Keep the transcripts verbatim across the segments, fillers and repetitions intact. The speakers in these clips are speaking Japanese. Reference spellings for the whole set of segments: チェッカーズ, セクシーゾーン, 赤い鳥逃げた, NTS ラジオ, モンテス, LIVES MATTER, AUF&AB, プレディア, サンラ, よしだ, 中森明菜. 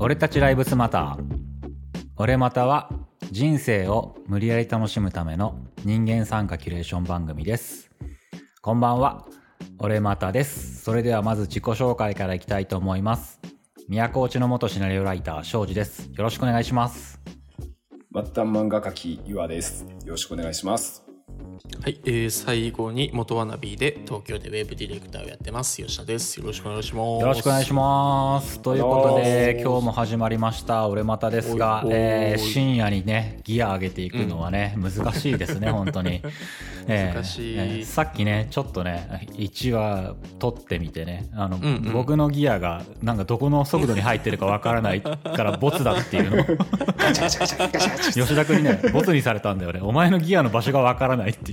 俺たちライブスマター。俺または人生を無理やり楽しむための人間参加キュレーション番組です。こんばんは、俺またです。それではまず自己紹介からいきたいと思います。宮古内の元シナリオライター庄司です。よろしくお願いします。末端漫画家き岩です。よろしくお願いします。はい、えー、最後に元ワナビーで東京でウェブディレクターをやってます吉田です。よろしくお願いします。よろしくお願いします。ということで今日も始まりました俺またですが、えー、深夜にねギア上げていくのはね、うん、難しいですね本当に難しい、えーね、さっきねちょっとねいちわ撮ってみてねあの、うんうん、僕のギアがなんかどこの速度に入ってるかわからないからボツだっていうのを吉田君にねボツにされたんだよね。お前のギアの場所がわからないって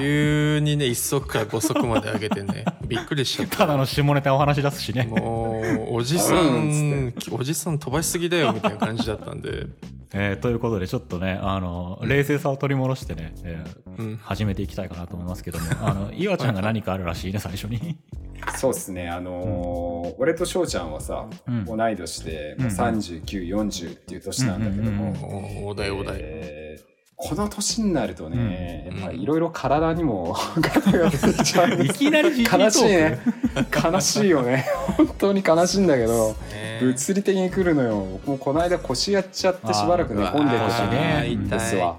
急にねいっそくからごそくまで上げてねびっくりしちゃった。ただの下ネタお話し出すしね。もうおじさんおじさん飛ばしすぎだよみたいな感じだったんで。えー、ということでちょっとねあの冷静さを取り戻してね、えーうん、始めていきたいかなと思いますけども、あの岩ちゃんが何かあるらしいね最初に。そうですね、あのーうん、俺と翔ちゃんはさ、うん、同い年でさんじゅうきゅう、よんじゅうっていう年なんだけども、お題お題。えーこの年になるとね、いろいろ体にもいきなりジーピートーク悲しいね悲しいよね本当に悲しいんだけど、ね、物理的に来るのよ。もうこの間腰やっちゃってしばらく寝込んでるんですわ。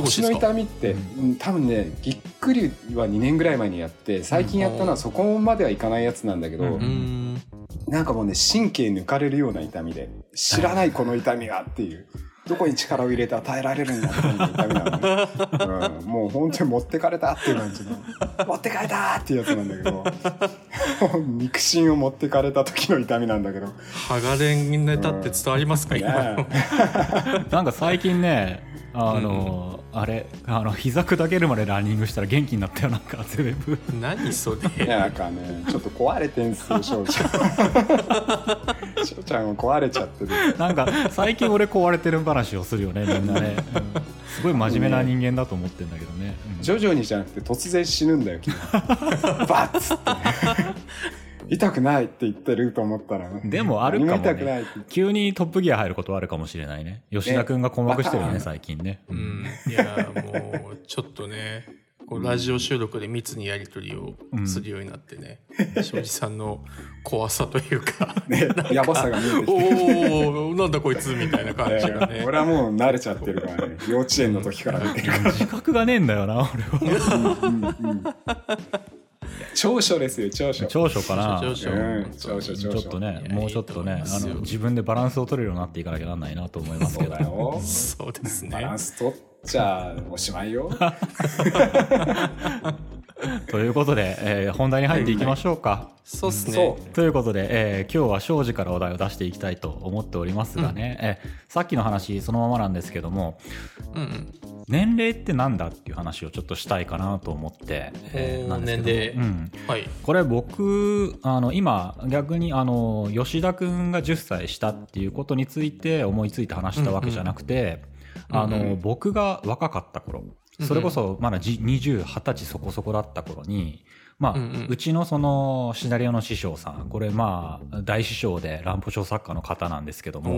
腰の痛みって、うん、多分ねぎっくりはにねんぐらい前にやって最近やったのはそこまではいかないやつなんだけど、うんうん、なんかもうね神経抜かれるような痛みで知らないこの痛みがっていうどこに力を入れて耐えられるんだっていう痛みなんだね、うん、もう本当に持ってかれたっていう感じの持ってかれたっていうやつなんだけど肉親を持ってかれた時の痛みなんだけど剥がれネタって伝わりますか、うん、今のなんか最近ねあの、うん、あれあの膝砕けるまでランニングしたら元気になったよ。なんかゼレブ何それなんかねちょっと壊れてんすよ翔ちゃん翔ちゃんも壊れちゃってる。なんか最近俺壊れてるんば話をするよねみんなね、うん、すごい真面目な人間だと思ってんだけどね、うん、徐々にじゃなくて突然死ぬんだよ君バッツって、ね、痛くないって言ってると思ったら、ね、でもあるかもね急にトップギア入ることはあるかもしれないね。吉田くんが困惑してるよね最近ね、うん、いやもうちょっとねこうラジオ収録で密にやり取りをするようになってね、うん、庄司さんの怖さというか、ね、なんかやばさが見えてきておおなんだこいつみたいな感じがね俺はもう慣れちゃってるからね幼稚園の時から出てるから自覚がねえんだよな俺はうんうん、うん、長所ですよ長所長所かな長所、うん、長所長所ちょっとねもうちょっとねあの自分でバランスを取れるようになっていかなきゃなんないなと思いますけどそうですねバランス取ってじゃあおしまいよということで、えー、本題に入っていきましょうか。そうですね。ということで、えー、今日は庄司からお題を出していきたいと思っておりますがね、うんえー、さっきの話そのままなんですけども、うんうん、年齢ってなんだっていう話をちょっとしたいかなと思って、えー、なんですけど、年齢、うんはい、これ僕あの今逆にあの吉田くんがじゅっさいしたっていうことについて思いついて話したわけじゃなくて、うんうんあのうん、僕が若かった頃それこそまだにじゅう、はたちそこそこだった頃に、まあうんうん、うちのそのシナリオの師匠さんこれまあ大師匠で乱歩小作家の方なんですけども、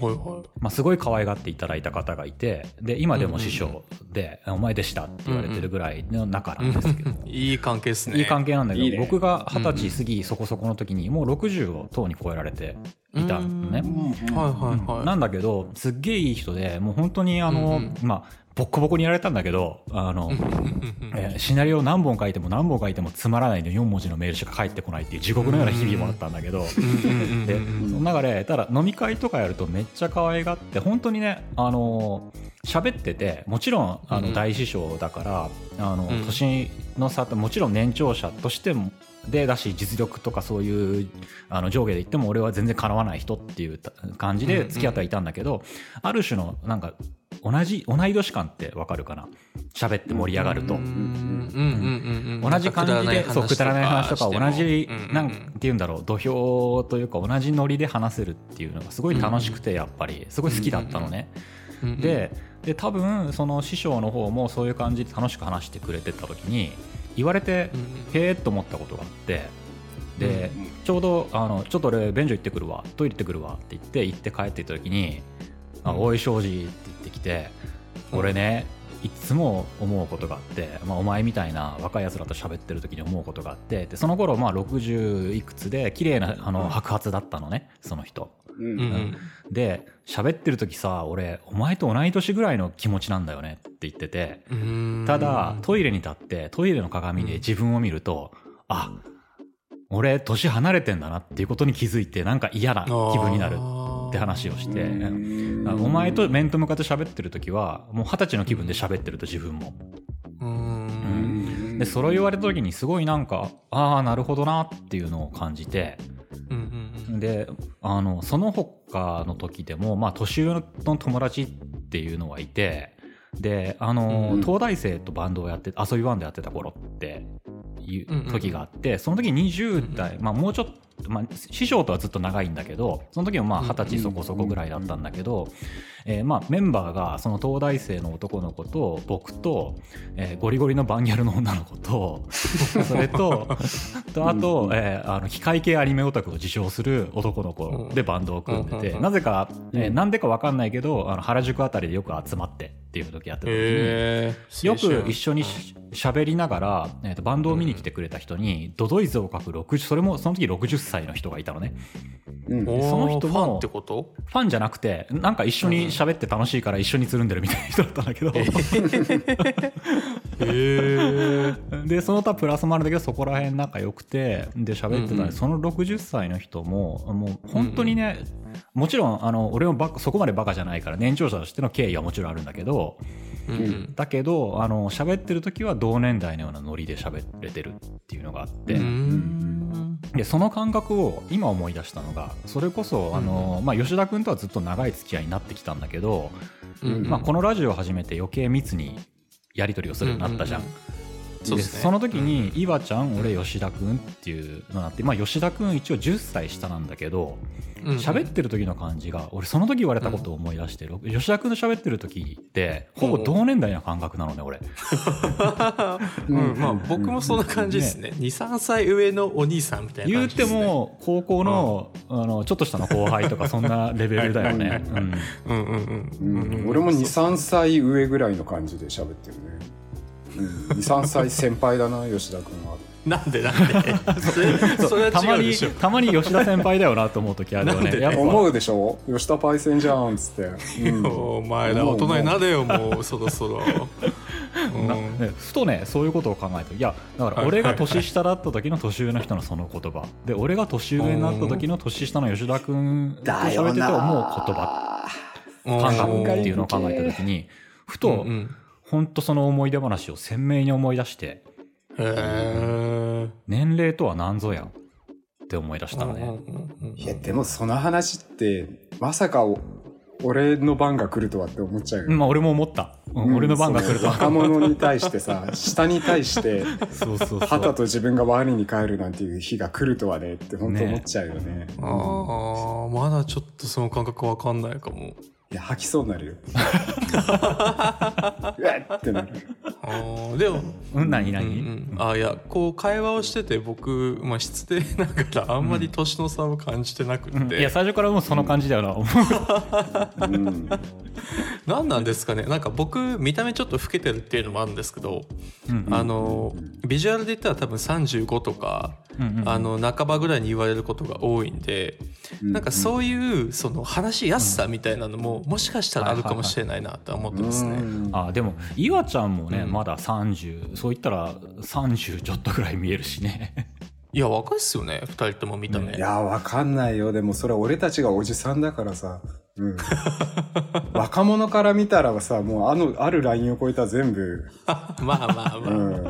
はいはいまあ、すごい可愛がっていただいた方がいてで今でも師匠で、うんうん、お前でしたって言われてるぐらいの仲なんですけど、うんうん、いい関係ですね。いい関係なんだけどいい、ね、僕がはたち過ぎそこそこの時にもうろくじゅうをとうに超えられていたんね、うんはいはいはい、なんだけどすっげえいい人でもう本当にあの、うんうん、まあボッコボコにやられたんだけどあの、えー、シナリオ何本書いても何本書いてもつまらないのよんもじのメールしか返ってこないっていう地獄のような日々もあったんだけどでその流れただ飲み会とかやるとめっちゃ可愛がって本当にねあの喋っててもちろんあの大師匠だからあの年の差ってもちろん年長者としてもでだし実力とかそういうあの上下で言っても俺は全然かなわない人っていう感じで付き合ってはいたんだけど、うんうん、ある種のなんか同じ同い年感ってわかるかな喋って盛り上がると同じ感じでそうくだらない話とか同じなんて言うんだろう土俵というか同じノリで話せるっていうのがすごい楽しくてやっぱりすごい好きだったのね、うんうん、で, で多分その師匠の方もそういう感じで楽しく話してくれてた時に言われてへーっと思ったことがあってで、うんうん、ちょうどあのちょっと俺便所行ってくるわトイレ行ってくるわって言って行って帰っていた時に、うん、あおい庄司って言ってきて、うん、俺ねいつも思うことがあって、まあ、お前みたいな若いやつらと喋ってる時に思うことがあって、でその頃まあろくじゅういくつで綺麗なあの白髪だったのねその人、うんうん、で喋ってる時さ俺お前と同い年ぐらいの気持ちなんだよねって言ってて、ただトイレに立ってトイレの鏡で自分を見ると、うん、あ俺年離れてんだなっていうことに気づいてなんか嫌な気分になるって話をして、お前と面と向かって喋ってる時はもう二十歳の気分で喋ってると自分も、うーん、うん、でそれを言われた時にすごいなんかああなるほどなっていうのを感じて、うんうん、であのその他の時でも、まあ、年上の友達っていうのはいて、であの、うん、東大生とバンドをやって遊びバンドやってた頃っていう時があって、うんうん、その時にじゅう代、まあ、もうちょっとまあ、師匠とはずっと長いんだけどその時もまあ二十歳そこそこぐらいだったんだけど、えまあメンバーがその東大生の男の子と僕とえゴリゴリのバンギャルの女の子とそれととあとえあの機械系アニメオタクを自称する男の子でバンドを組んでて、なぜかえなんでか分かんないけどあの原宿あたりでよく集まってっていう時やってた時によく一緒に喋りながらえとバンドを見に来てくれた人にドドイズを書くろくじゅう、それもその時ろくじゅっさいの人がいたのね、うん、その人もファンってこと？ファンじゃなくてなんか一緒に喋って楽しいから一緒につるんでるみたいな人だったんだけど、えーえー、でその他プラスもあるんだけどそこら辺仲良くてで喋ってたので、うんうん、そのろくじゅっさいの人ももう本当にね、うん、もちろんあの俺もバカそこまでバカじゃないから年長者としての敬意はもちろんあるんだけど、うん、だけどあの喋ってる時は同年代のようなノリで喋れてるっていうのがあって、うん、でその感覚を今思い出したのがそれこそあの、うんまあ、吉田君とはずっと長い付き合いになってきたんだけど、うんまあ、このラジオを始めて余計密にやり取りをするようになったじゃん、うんうんうんで そ, ね、その時に岩ちゃん俺吉田くんっていうのがあって、まあ、吉田くん一応じゅっさい下なんだけど喋ってる時の感じが俺その時言われたことを思い出してる、うん、吉田くんと喋ってる時ってほぼ同年代な感覚なのね俺、うんまあ、僕もそんな感じです ね, ね にさんさい上のお兄さんみたいな感じです、ね、言うても高校 の,、うん、あのちょっと下の後輩とかそんなレベルだよね俺も にさんさい上ぐらいの感じで喋ってるねにさんさい先輩だな吉田君は。なんでなんでそれそれは違うでしょ。たまに吉田先輩だよなと思う時あるよね。やっぱ思うでしょ。吉田パイセンじゃんっつって、うん、お前ら大人になれよもうそろそろ、うんね、ふとねそういうことを考えて、いやだから俺が年下だった時の年上の人のその言葉で俺が年上になった時の年下の吉田君と喋ってて思う言葉感覚っていうのを考えた時にふと、うんうん本当その思い出話を鮮明に思い出して、へ年齢とは何ぞやって思い出したのね。いやでもその話ってまさか俺の番が来るとはって思っちゃうよ、まあ、俺も思った、うん、俺の番が来るとは若者に対してさ下に対してそうそうそう旗と自分が我に返るなんていう日が来るとはねって本当思っちゃうよ ね, ねあ、うん、まだちょっとその感覚わかんないかも。いや吐きそうになるようわっってなる。あでも何何、うんうん、あいやこう会話をしてて僕、まあ、失礼ながらあんまり年の差を感じてなくて、うん、いや最初からもうその感じだよな、うんうん、何なんですかね。なんか僕見た目ちょっと老けてるっていうのもあるんですけど、うんうん、あのビジュアルで言ったら多分さんじゅうごとか、うんうん、あの半ばぐらいに言われることが多いんで、うんうん、なんかそういうその話しやすさみたいなのも、うんもしかしたらあるかもしれないなと思ってますね、はいはいはい、あでも岩ちゃんもね、うん、まださんじゅうそういったらさんじゅうちょっとぐらい見えるしねいや若いっすよねふたりとも見た目、ね、いや分かんないよ。でもそれ俺たちがおじさんだからさ、うん、若者から見たらさもう あ, のあるラインを超えた全部まあまあまあ、うん、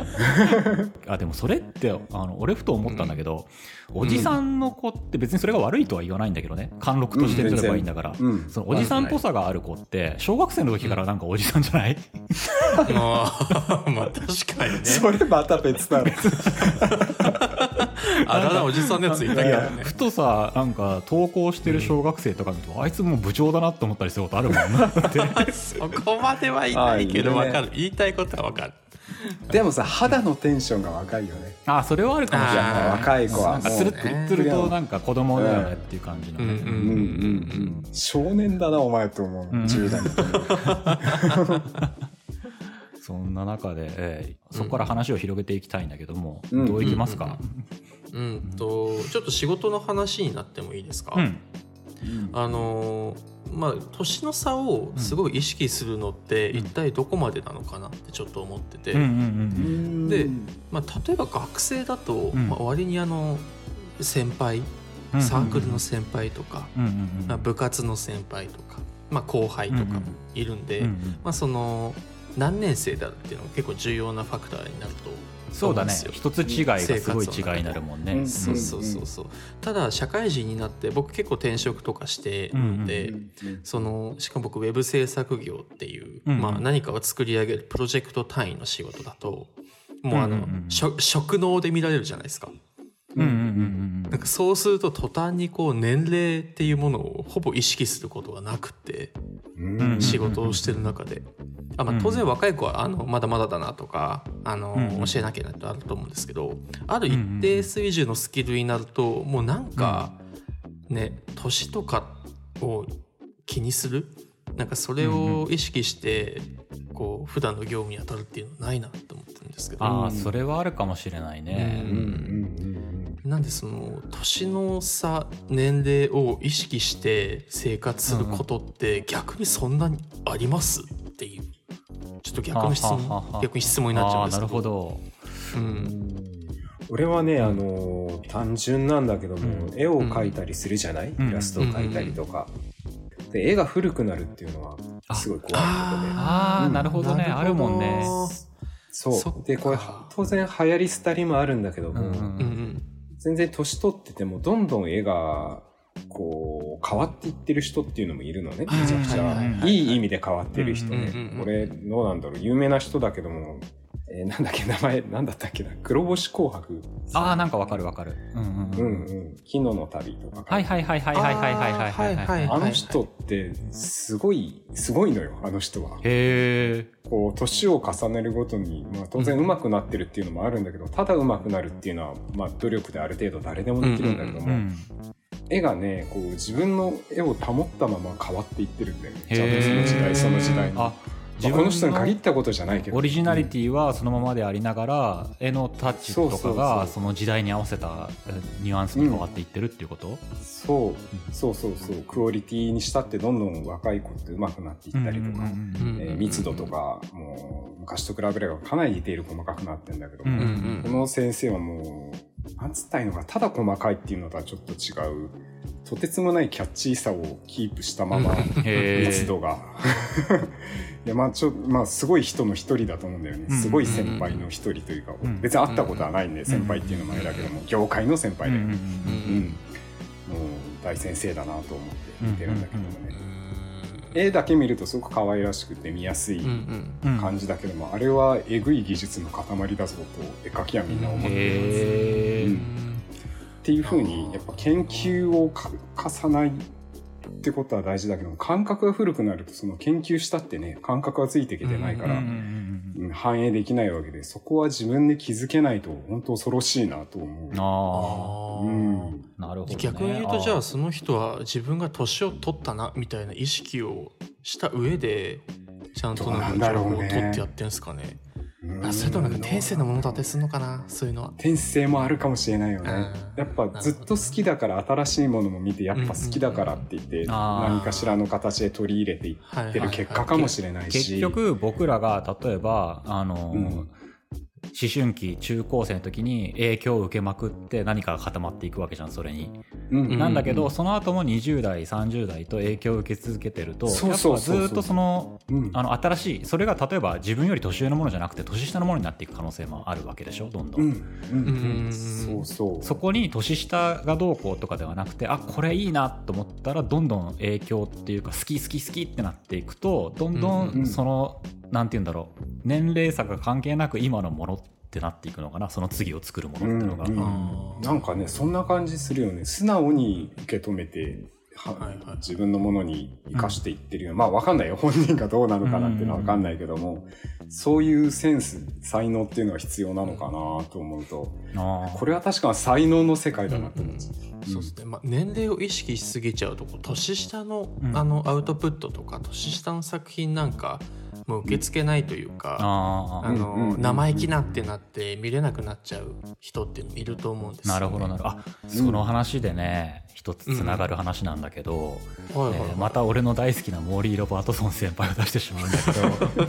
あでもそれってあの俺ふと思ったんだけど、うん、おじさんの子って別にそれが悪いとは言わないんだけどね貫禄として取ればいいんだから、うんうん、そのおじさんっぽさがある子って小学生の時からなんかおじさんじゃない、うん、まあ確かにねそれまた別だろあららおじさんのやついたけどね。いやふとさなんか登校してる小学生とか見ると、うん、あいつもう部長だなと思ったりすることあるもんなってそこまでは言いたいけど分かる、ね、言いたいことは分かる、でもさ肌のテンションが若いよね。あ、それはあるかもしれない。若い子はもうつるつるとなんか子供だよねっていう感じの、うんうんうんうん、少年だなお前と思う、うん、じゅう代のそんな中で、えー、そこから話を広げていきたいんだけども、うん、どういきますか。うん、うんうん、とちょっと仕事の話になってもいいですか。うんうん、あのまあ年の差をすごい意識するのって一体どこまでなのかなってちょっと思ってて、うんうんうん、で、まあ、例えば学生だと、うんまあ、割にあの先輩サークルの先輩とか、うんうんうんまあ、部活の先輩とか、まあ、後輩とかもいるんで、うんうんまあ、その何年生だっていうのが結構重要なファクターになると。そうだね、一つ違いがすごい違いになるもんね。そうそうそうそう。ただ社会人になって僕結構転職とかしてるので、うんうん、そのしかも僕ウェブ制作業っていう、うんうんまあ、何かを作り上げるプロジェクト単位の仕事だともうあの、うんうんうん、職能で見られるじゃないですか。うんうんうんうん、なんかそうすると途端にこう年齢っていうものをほぼ意識することがなくて、仕事をしてる中で、あ、まあ当然若い子はあのまだまだだなとかあの教えなきゃなってあると思うんですけど、ある一定水準のスキルになるともうなんかね年とかを気にする、なんかそれを意識してこう普段の業務に当たるっていうのはないなと思ってるんですけど。ああ、それはあるかもしれないね。うんうんうん、なんでその年の差年齢を意識して生活することって逆にそんなにありますっていう、ちょっと逆の質問、はははは逆に質問になっちゃうんですけど。あ、なるほど、うん、俺はね、あのー、単純なんだけども、うん、絵を描いたりするじゃない、うん、イラストを描いたりとか、うんうん、で絵が古くなるっていうのはすごい怖いことで。ああ、うん、なるほどね、あるもんね。そうで、これ当然流行り廃りもあるんだけども、うんうんうん、全然年取っててもどんどん絵がこう変わっていってる人っていうのもいるのね。めちゃくちゃいい意味で変わってる人ね。これどうなんだろう、有名な人だけども、えー、なんだっけ名前なんだったっけな、黒星紅白。ああ、なんかわかるわかる。うんうんうん、うんうん、昨日の旅とか。はいはいはいはいはいはいはいはいはいはい。あの人ってすごいすごいのよ、あの人は。へえ。こう年を重ねるごとに、まあ、当然上手くなってるっていうのもあるんだけど、ただ上手くなるっていうのは、まあ、努力である程度誰でもできるんだけども、うんうんうん、絵がねこう自分の絵を保ったまま変わっていってるんだよね。じゃあその時代その時代に。まあ、この人に限ったことじゃないけど、オリジナリティはそのままでありながら、うん、絵のタッチとかがその時代に合わせたニュアンスに変わっていってるっていうこと、うん、そうそうそうそう、クオリティにしたってどんどん若い子って上手くなっていったりとか、密度とかもう昔と比べればかなりディテール細かくなってるんだけど、うんうん、この先生はもうなんつったいのか、ただ細かいっていうのとはちょっと違う、とてつもないキャッチーさをキープしたまま密度がいや、まあちょ、まあ、すごい人の一人だと思うんだよね、うんうんうん、すごい先輩の一人というか、うん、別に会ったことはないんで、うん、先輩っていうのもあれだけども、うん、業界の先輩で、うんうんうん、もう大先生だなと思って見てるんだけどもね、うんうん、絵だけ見るとすごく可愛らしくて見やすい感じだけども、うんうん、あれはえぐい技術の塊だぞと絵描きはみんな思ってます、えーうんっていう風にやっぱ研究を欠かないってことは大事だけど、感覚が古くなるとその研究したってね感覚がついてきてないから、うんうんうんうん、反映できないわけで、そこは自分で気づけないと本当恐ろしいなと思う。あ、うん、なるほど、ね、逆に言うと、じゃあその人は自分が年を取ったなみたいな意識をした上でちゃんとなんか情報を取ってやってるんですかね。あ、それともなんか天性のものだったりするのかな、そういうのは。天性もあるかもしれないよね。やっぱずっと好きだから新しいものも見てやっぱ好きだからって言って何かしらの形で取り入れていってる結果かもしれないし、結局僕らが例えばあのーうん思春期中高生の時に影響を受けまくって何かが固まっていくわけじゃん、それに、うんうんうん、なんだけどその後もにじゅう代さんじゅう代と影響を受け続けてると、そうそうそうそう、やっぱずっとその、うん、あの新しい、それが例えば自分より年上のものじゃなくて年下のものになっていく可能性もあるわけでしょ、どんどん、うんうんうん、そうそう、そこに年下がどうこうとかではなくて、あ、これいいなと思ったらどんどん影響っていうか好き好き好きってなっていくと、どんどんその、うんうん、なんて言うんだろう、年齢差が関係なく今のものってなっていくのかな、その次を作るものってのが、うんうん、なんかねそんな感じするよね。素直に受け止めてはいはい、自分のものに生かしていってるような、うん、まあ分かんないよ、本人がどうなるかなんてのは分かんないけども、うん、そういうセンス才能っていうのは必要なのかなと思うと、あこれは確かに才能の世界だなと思うんです、うんうん、そうですね、まあ、年齢を意識しすぎちゃうと年下 の, あのアウトプットとか年下の作品なんかもう受け付けないというか、ああの、うんうんうん、生意気なってなって見れなくなっちゃう人っていると思うんですよね。なるほどなるほど。あ、うん、その話でね一つつながる話なんだけど、うんはいはいはい、また俺の大好きなモーリー・ロバートソン先輩を出してしまうんだけど好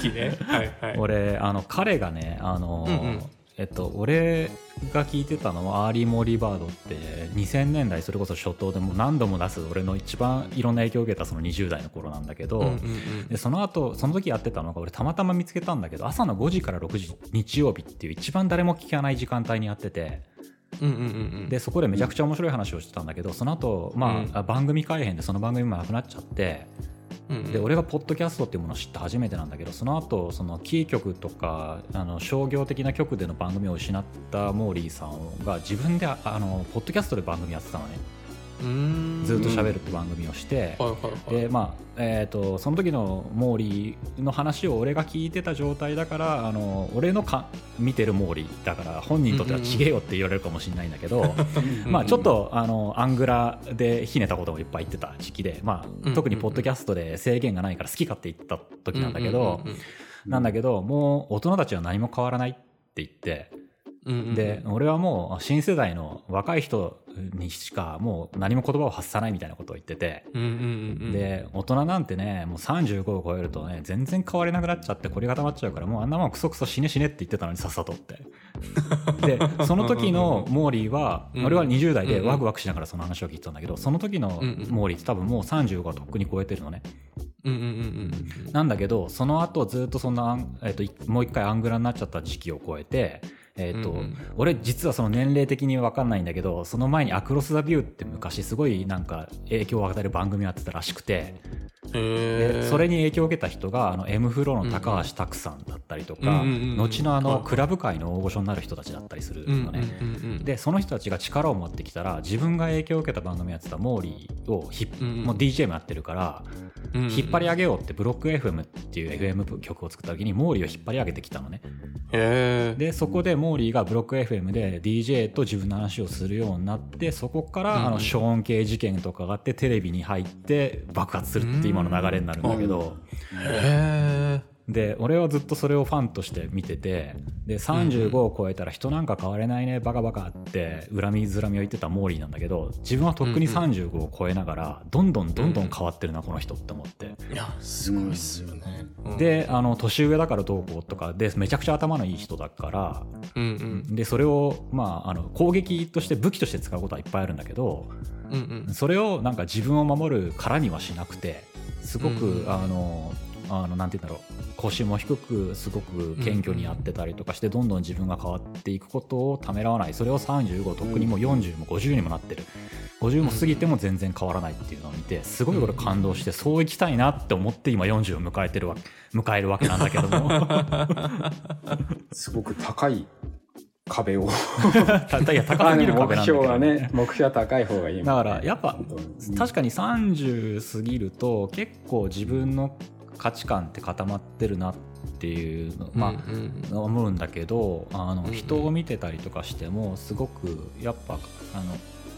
きね、はいはい、俺あの彼がねあの、うんうんえっと、俺が聞いてたのはアーリー・モーリー・バードってにせんねんだいそれこそ初頭でも何度も出す俺の一番いろんな影響を受けたそのにじゅう代の頃なんだけど、うんうんうん、でその後その時やってたのが俺たまたま見つけたんだけど朝のごじからろくじ日曜日っていう一番誰も聞かない時間帯にやってて、うんうんうん、でそこでめちゃくちゃ面白い話をしてたんだけどその後、まあうん、番組改編でその番組もなくなっちゃってで俺がポッドキャストっていうものを知って初めてなんだけどその後そのキー局とかあの商業的な局での番組を失ったモーリーさんが自分であのポッドキャストで番組やってたのね。うーんずっと喋るって番組をして、うん、でまあ、えーと、その時のモーリーの話を俺が聞いてた状態だからあの俺のか見てるモーリーだから本人にとってはちげえよって言われるかもしれないんだけど、うん、まあちょっとあのアングラでひねたこともいっぱい言ってた時期で、まあ、特にポッドキャストで制限がないから好きかって言った時なんだけど、うんうんうんうん、なんだけどもう大人たちは何も変わらないって言ってうんうん、で俺はもう新世代の若い人にしかもう何も言葉を発さないみたいなことを言ってて、うんうんうん、で大人なんてねもうさんじゅうごを超えるとね全然変われなくなっちゃって凝り固まっちゃうからもうあんなもんクソクソ死ね死ねって言ってたのにさっさとってでその時のモーリーは俺はにじゅう代でワクワクしながらその話を聞いてたんだけどその時のモーリーって多分もうさんじゅうごはとっくに超えてるのね。うんうんうんうん、なんだけどその後ずっとそんな、えー、ともう一回アングラになっちゃった時期を超えてえーとうんうん、俺実はその年齢的に分かんないんだけどその前にアクロス・ザ・ビューって昔すごいなんか影響を与える番組やってたらしくて、でそれに影響を受けた人があの M フローの高橋拓さんだったりとか、うんうん、後のあのクラブ界の大御所になる人たちだったりするのね、うんうんうん、でその人たちが力を持ってきたら自分が影響を受けた番組やってたモーリーをひ、うんうん、もう ディージェー もやってるから、うんうん、引っ張り上げようってブロック エフエム っていう エフエム 曲を作った時にモーリーを引っ張り上げてきたのね。へー。でそこでモーリーがブロック エフエム で ディージェー と自分の話をするようになってそこからあのショーン系事件とかがあってテレビに入って爆発するって今の流れになるんだけど、うんうん、へー。で俺はずっとそれをファンとして見ててでさんじゅうごを超えたら人なんか変われないねバカバカって恨みづらみを言ってたモーリーなんだけど自分はとっくにさんじゅうごを超えながらどんどんどんどん変わってるなこの人って思って、うん、いやすごいっすよね、うん、であの年上だからどうこうとかでめちゃくちゃ頭のいい人だから、うんうん、でそれを、まあ、あの攻撃として武器として使うことはいっぱいあるんだけど、うんうん、それをなんか自分を守るからにはしなくてすごく、うんうん、あのあのなんて言うんだろう腰も低くすごく謙虚にやってたりとかしてどんどん自分が変わっていくことをためらわないそれをさんじゅうごとっくにもうよんじゅうもごじゅうにもなってるごじゅうも過ぎても全然変わらないっていうのを見てすごい俺感動してそういきたいなって思って今よんじゅうを迎えてるわ迎えるわけなんだけどもすごく高い壁をいや高すぎる壁なんだけど、ね、目標はね目標は高い方がいいもん、ね、だからやっぱ確かにさんじゅう過ぎると結構自分の価値観って固まってるなっていうの、まあうんうん、思うんだけどあの人を見てたりとかしてもすごくやっぱあの、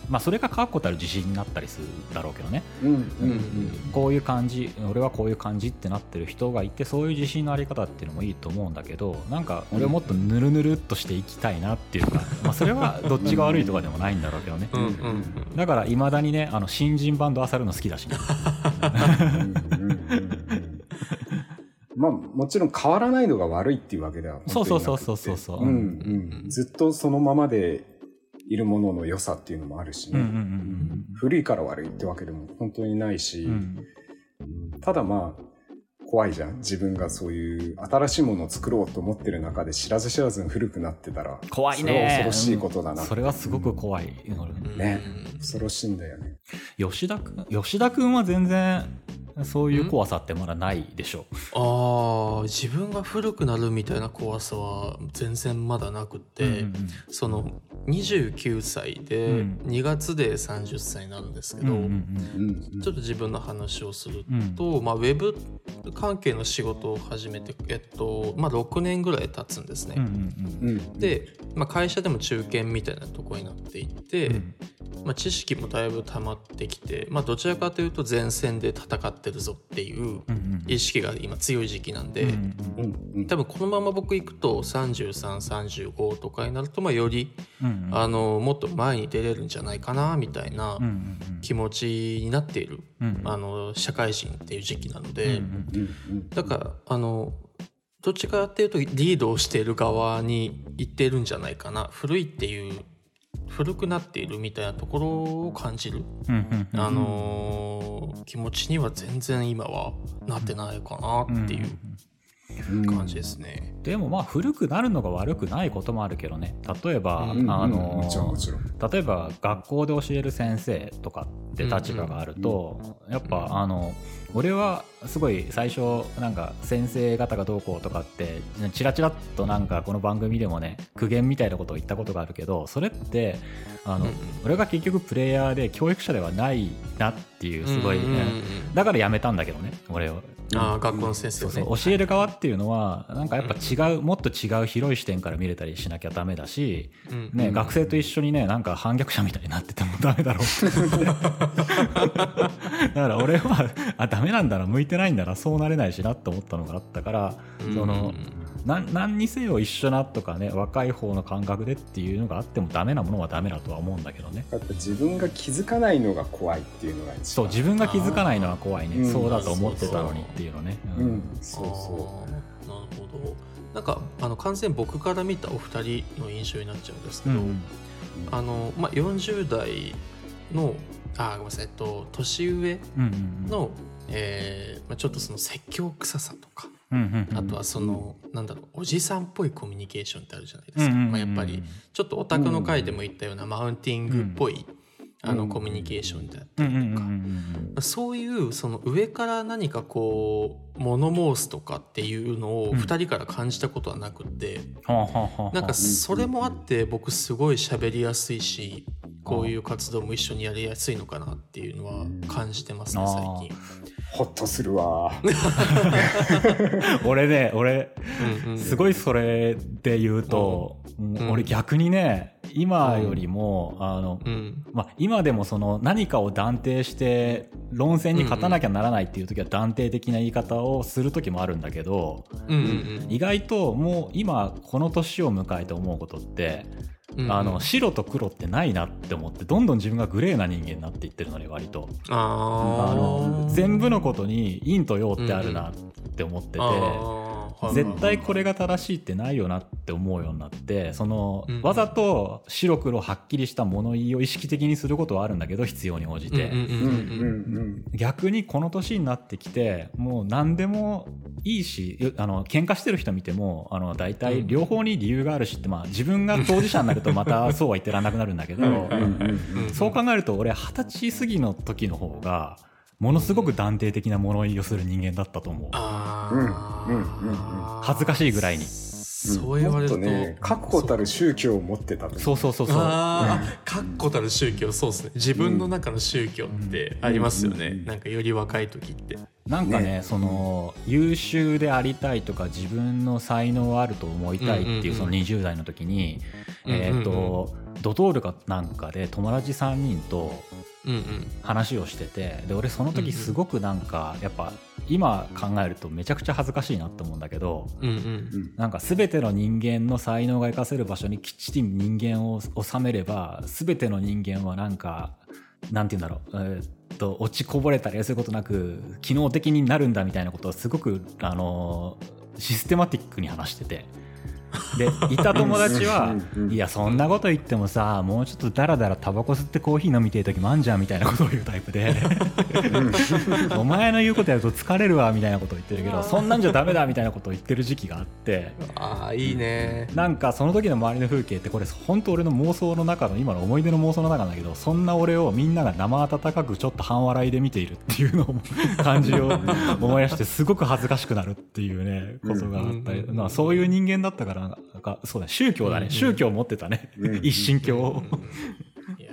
まあ、それが確固たる自信になったりするだろうけどね、うんうんうん、こういう感じ俺はこういう感じってなってる人がいてそういう自信のあり方っていうのもいいと思うんだけどなんか俺はもっとぬるぬるっとしていきたいなっていうか、まあ、それはどっちが悪いとかでもないんだろうけどねうん、うん、だからいまだにねあの新人バンド漁るの好きだしねまあ、もちろん変わらないのが悪いっていうわけでは本当になくて、そうそうそうそうそう、うんうん、ずっとそのままでいるものの良さっていうのもあるしね、うんうんうんうん、古いから悪いってわけでも本当にないし、うん、ただまあ怖いじゃん自分がそういう新しいものを作ろうと思ってる中で知らず知らず古くなってたら怖いね。それは恐ろしいことだな、うん、それはすごく怖い、うん、ね恐ろしいんだよね。吉田くん吉田くんは全然そういう怖さってまだないでしょう。ああ、自分が古くなるみたいな怖さは全然まだなくて、うんうん、そのにじゅうきゅうさいでにがつでさんじゅっさいになるんですけど、うんうん、ちょっと自分の話をすると、うんまあ、ウェブ関係の仕事を始めて、えっとまあ、ろくねんぐらい経つんですね、うんうんうん、で、まあ、会社でも中堅みたいなところになっていて、うんまあ、知識もだいぶ溜まってきて、まあ、どちらかというと前線で戦ってるぞっていう意識が今強い時期なんで、多分このまま僕行くとさんじゅうさん、さんじゅうごとかになるとまあよりあのもっと前に出れるんじゃないかなみたいな気持ちになっているあの社会人っていう時期なので、だからあのどっちかっていうとリードをしている側に行ってるんじゃないかな、古いっていう古くなっているみたいなところを感じる、うんうん、あのー、気持ちには全然今はなってないかなっていう感じですね、うんうん、でもまあ古くなるのが悪くないこともあるけどね。例えば、うん、あのー、例えば学校で教える先生とかって立場があると、うんうん、やっぱ、うん、あの俺はすごい最初なんか先生方がどうこうとかってチラチラっとなんかこの番組でもね苦言みたいなことを言ったことがあるけど、それってあの俺が結局プレイヤーで教育者ではないなっていうすごいね、だからやめたんだけどね俺を。あ、学校の先生ね。そうそう、教える側っていうのはなんかやっぱ違う、もっと違う広い視点から見れたりしなきゃダメだし、ね、学生と一緒にねなんか反逆者みたいになっててもダメだろうだから俺はあダメなんだな、向いてないんだな、そうなれないしなと思ったのがあったから、そのな何にせよ一緒なとかね、若い方の感覚でっていうのがあってもダメなものはダメだとは思うんだけどね。だって自分が気づかないのが怖いっていうのが一番。そう、自分が気づかないのは怖いね、そうだと思ってたのにっていうのね、うん、うん、そうそう、なるほど。なんかあの完全に僕から見たお二人の印象になっちゃうんですけど、うん、あのまあ、よんじゅう代のあごめんなさい、えっと、年上の、うんうんうん、えーまあ、ちょっとその説教臭さとか、うんうんうん、あとはそのなんだろう、おじさんっぽいコミュニケーションってあるじゃないですか、うんうんうん、まあ、やっぱりちょっとオタクの回でも言ったようなマウンティングっぽい、うん、あのコミュニケーションであったりとか、うんうんうんうん、そういうその上から何かこう物申すとかっていうのをふたりから感じたことはなくて、うん、なんかそれもあって僕すごい喋りやすいし、こういう活動も一緒にやりやすいのかなっていうのは感じてますね最近。ホッとするわ俺ね、俺、うんうん、すごいそれで言うと、うんうん、俺逆にね今よりも、うんあのうんま、今でもその何かを断定して論戦に勝たなきゃならないっていう時は断定的な言い方をする時もあるんだけど、うんうんうん、意外ともう今この年を迎えて思うことってあの白と黒ってないなって思って、どんどん自分がグレーな人間になっていってるので、割とああの全部のことに陰と陽ってあるなって思ってて、絶対これが正しいってないよなって思うようになって、そのわざと白黒はっきりした物言いを意識的にすることはあるんだけど、必要に応じて。逆にこの年になってきてもう何でもいいし、あの喧嘩してる人見てもあの大体両方に理由があるしって、まあ自分が当事者になるとまたそうは言ってらんなくなるんだけどそう考えると俺二十歳過ぎの時の方がものすごく断定的な物言いをする人間だったと思う。あ、恥ずかしいぐらいに。そう言われると、うん、もっとね、確固たる宗教を持ってたと。そうそうそうそう。あ、確固たる宗教、そうですね。自分の中の宗教ってありますよね。うんうん、なんかより若い時って。なんかね、ね、その優秀でありたいとか自分の才能あると思いたいっていう、うんうんうん、そのにじゅう代の時に、うんうんうん、えーと、ドトールかなんかで友達さんにんと話をしてて、うんうん、で俺その時すごくなんかやっぱ今考えるとめちゃくちゃ恥ずかしいなと思うんだけど、うんうん、なんか全ての人間の才能が活かせる場所にきっちり人間を収めれば、全ての人間はなんかなんて言うんだろう、えーと落ちこぼれたりそういうことなく機能的になるんだみたいなことをすごくあのシステマティックに話してて、でいた友達はいやそんなこと言ってもさもうちょっとダラダラタバコ吸ってコーヒー飲みてえ時もあんじゃんみたいなことを言うタイプでお前の言うことやると疲れるわみたいなことを言ってるけどそんなんじゃダメだみたいなことを言ってる時期があって、ああいいね。なんかその時の周りの風景ってこれ本当俺の妄想の中の今の思い出の妄想の中なんだけど、そんな俺をみんなが生温かくちょっと半笑いで見ているっていうのを感じを思い出してすごく恥ずかしくなるっていうねことがあったり、まあそういう人間だったからなんかそうだ、宗教だね、うんうん、宗教を持ってたね、うんうん、一神教を、うんうん、いや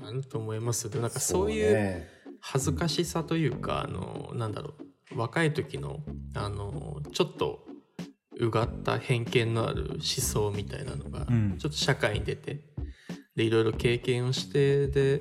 ーなんと思いますよ。でもなんかそういう恥ずかしさというか、あのなんだろう、若い時のあのちょっとうがった偏見のある思想みたいなのが、うん、ちょっと社会に出てでいろいろ経験をしてで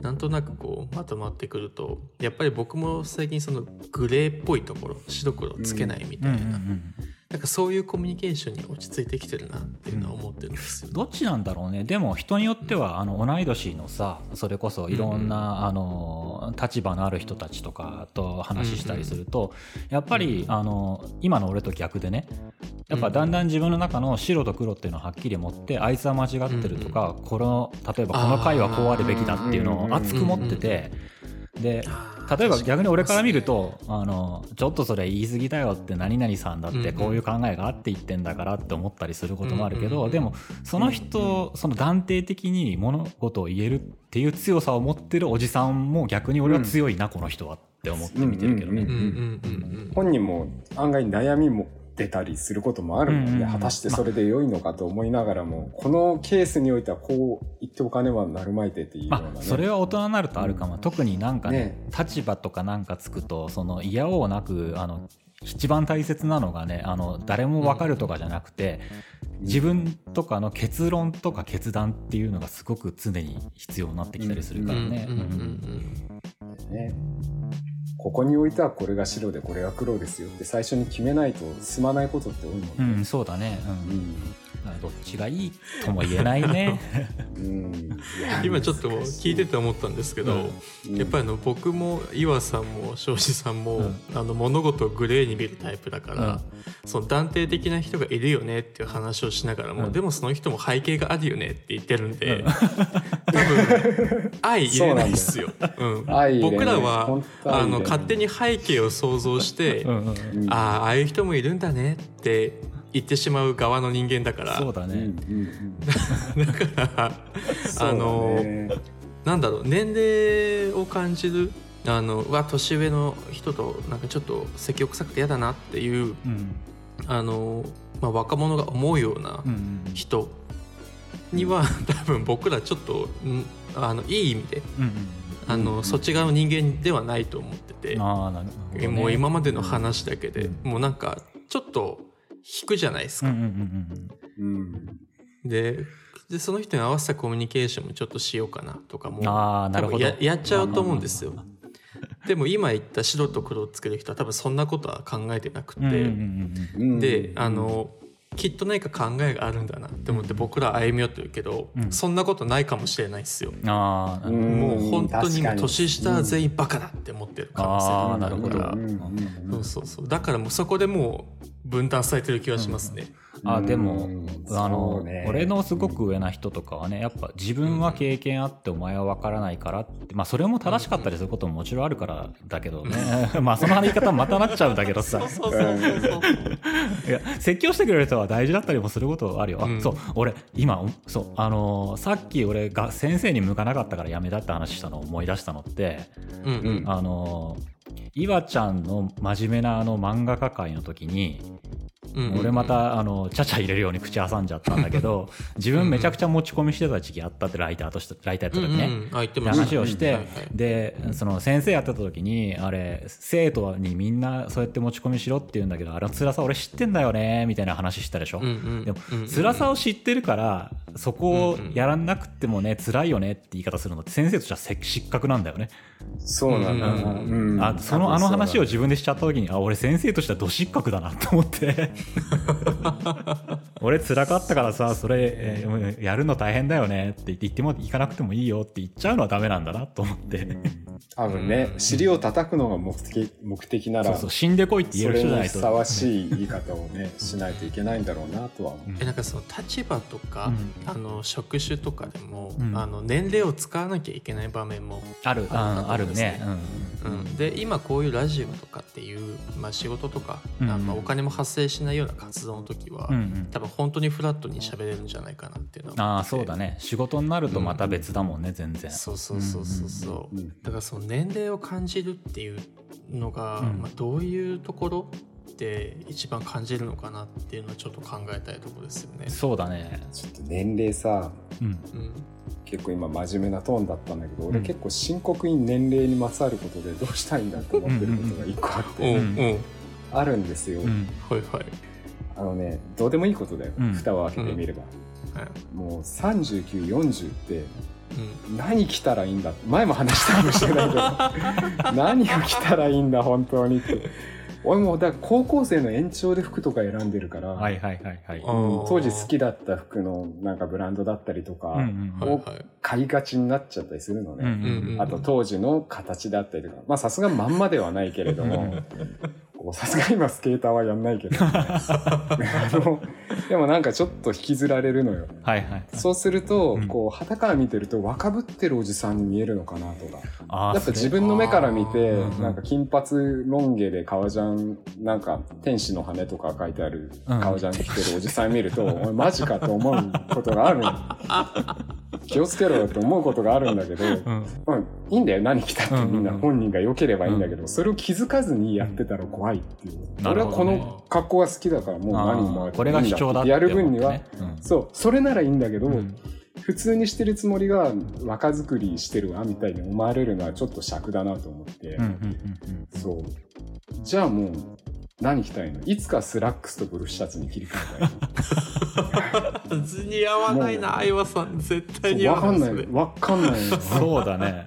なんとなくこうまとまってくると、やっぱり僕も最近そのグレーっぽいところ白黒つけないみたいな、うんうんうん、なんかそういうコミュニケーションに落ち着いてきてるなっていうのは思ってるんですよ、うん、どっちなんだろうね。でも人によってはあの同い年のさそれこそいろんな、うん、あの立場のある人たちとかと話したりすると、うんうん、やっぱり、うん、あの今の俺と逆でね、やっぱだんだん自分の中の白と黒っていうのをはっきり持って、あいつは間違ってるとか、うん、この例えばこの回はこうあるべきだっていうのを熱く持ってて、で例えば逆に俺から見ると、あのちょっとそれ言い過ぎだよって、何々さんだってこういう考えがあって言ってんだからって思ったりすることもあるけど、でもその人その断定的に物事を言えるっていう強さを持ってるおじさんも逆に俺は強いなこの人はって思って見てるけどね。本人も案外悩みも出たりすることもあるので、うんうんうん、果たしてそれで良いのかと思いながらも、ま、このケースにおいてはこう言ってお金はなるまいてっていうような、ね、まあ、それは大人になるとあるかも、うん、特になんか ね, ね立場とかなんかつくとそのいやおうなくあの一番大切なのがね、あの誰も分かるとかじゃなくて、うん、自分とかの結論とか決断っていうのがすごく常に必要になってきたりするからね。ここにおいてはこれが白でこれが黒ですよって最初に決めないと進まないことって多いもんね、うん、そうだね、うんうん、だからどっちがいいとも言えないね、うん、今ちょっと聞いてて思ったんですけど、うん、やっぱりあの僕も岩さんも庄司さんも、うん、あの物事をグレーに見るタイプだから、うん、その断定的な人がいるよねっていう話をしながらも、うん、でもその人も背景があるよねって言ってるんで、うん、多分相入れないですよ、うん、僕らはあの勝手に背景を想像してうん、うん、ああああいう人もいるんだねって言ってしまう側の人間だから、そうだねだからあのなんだろう、年齢を感じる、あのうわ年上の人となんかちょっと積極臭くて嫌だなっていう、うん、あの、まあ、若者が思うような人には多分僕らちょっとあのいい意味で、うんうん、あの、うんうん、そっち側の人間ではないと思ってて、あ、なるほどね、もう今までの話だけで、うん、もうなんかちょっと引くじゃないですか、うんうんうんうん、で, でその人に合わせたコミュニケーションもちょっとしようかなとかも、あ、なるほど、 や, やっちゃうと思うんですよ。でも今言った白と黒をつける人は多分そんなことは考えてなくて、うんうんうん、であのきっと何か考えがあるんだなって思って僕ら歩み寄ってるけど、うん、そんなことないかもしれないですよ、うん、あー、もう本当にもう年下全員バカだって思ってる可能性があるから、そうそうそう、だからもうそこでもう分断されてる気がしますね、うん、あ、でも、うん、あの、ね、俺のすごく上な人とかはね、やっぱ自分は経験あってお前は分からないからって、まあ、それも正しかったりすることももちろんあるからだけどね、うん、まあその言い方またなっちゃうんだけどさそうそうそうそういや説教してくれる人は大事だったりもすることあるよ、うん、あ、そう俺今そう、あのー、さっき俺が先生に向かなかったからやめだって話したのを思い出したのって、うんうん、あのー、岩ちゃんの真面目なあの漫画家会の時にうんうんうん、俺またあのちゃちゃ入れるように口挟んじゃったんだけど自分めちゃくちゃ持ち込みしてた時期あったって、ライターとしてライターやった時ね、うんうん、って話をして、はいはい、でその先生やってた時にあれ生徒にみんなそうやって持ち込みしろって言うんだけど、あれの辛さ俺知ってんだよねみたいな話したでしょ、うんうん、でも辛さを知ってるからそこをやらなくてもね、うんうん、辛いよねって言い方するのって先生としては失格なんだよね。そうなんだ、うんうん、あそのあの話を自分でしちゃった時に、あ俺先生としてはど失格だなと思って俺辛かったからさそれ、えー、やるの大変だよねって言って言っても行かなくてもいいよって言っちゃうのはダメなんだなと思って、うん、多分ね尻を叩くのが目的、目的ならそうそう死んでこいって言える人じゃないとそれにふさわしい言い方をねしないといけないんだろうなとは思う、うん、えなんかその立場とか、うん、あの職種とかでも、うん、あの年齢を使わなきゃいけない場面もあるあるね、うんうん、で今こういうラジオとかっていう、まあ、仕事とか、うんうんまあ、お金も発生しないような活動の時は、うんうん、多分本当にフラットに喋れるんじゃないかなっていうのはあそうだね仕事になるとまた別だもんね、うん、全然そうそうそうそうそう、うんうん、だからその年齢を感じるっていうのが、うんまあ、どういうところで一番感じるのかなっていうのをちょっと考えたいところですよね。そうだねちょっと年齢さ、うんうん結構今真面目なトーンだったんだけど、うん、俺結構深刻に年齢にまつわることでどうしたいんだと思ってることがいっこあって、うんうん、あるんですよ、うん、はいはいあのねどうでもいいことだよ、うん、蓋を開けてみれば、うんうん、もうさんじゅうきゅう、よんじゅうって、うん、何着たらいいんだ前も話したかもしれないけど何を着たらいいんだ本当にって俺もだから高校生の延長で服とか選んでるから、はいはいはいはい、うん、当時好きだった服のなんかブランドだったりとかを買いがちになっちゃったりするのね、うんうんうん、あと当時の形だったりとかまあさすがまんまではないけれどもさすが今スケーターはやんないけど、ね、あのでもなんかちょっと引きずられるのよ、はいはいはい、そうするとこう旗から見てると若ぶってるおじさんに見えるのかなとかやっぱ自分の目から見てなんか金髪ロン毛で革ジャンなんか天使の羽とか書いてある革ジャン着てるおじさん見ると、うん、お前マジかと思うことがある気をつけろよって思うことがあるんだけど、うんうん、いいんだよ何着たってみんな本人が良ければいいんだけど、うん、それを気づかずにやってたら怖いっていう、うん、俺はこの格好が好きだからもう何もあっていいんだってやる分には、ねうん、そうそれならいいんだけど、うん、普通にしてるつもりが若作りしてるわみたいに思われるのはちょっと尺だなと思って、うんうんうんうん、そうじゃあもう何着たいのいつかスラックスとブルフシャツに切り替えたい図に合わないな相葉さん絶対に合わない分かんない分かんないそうだね、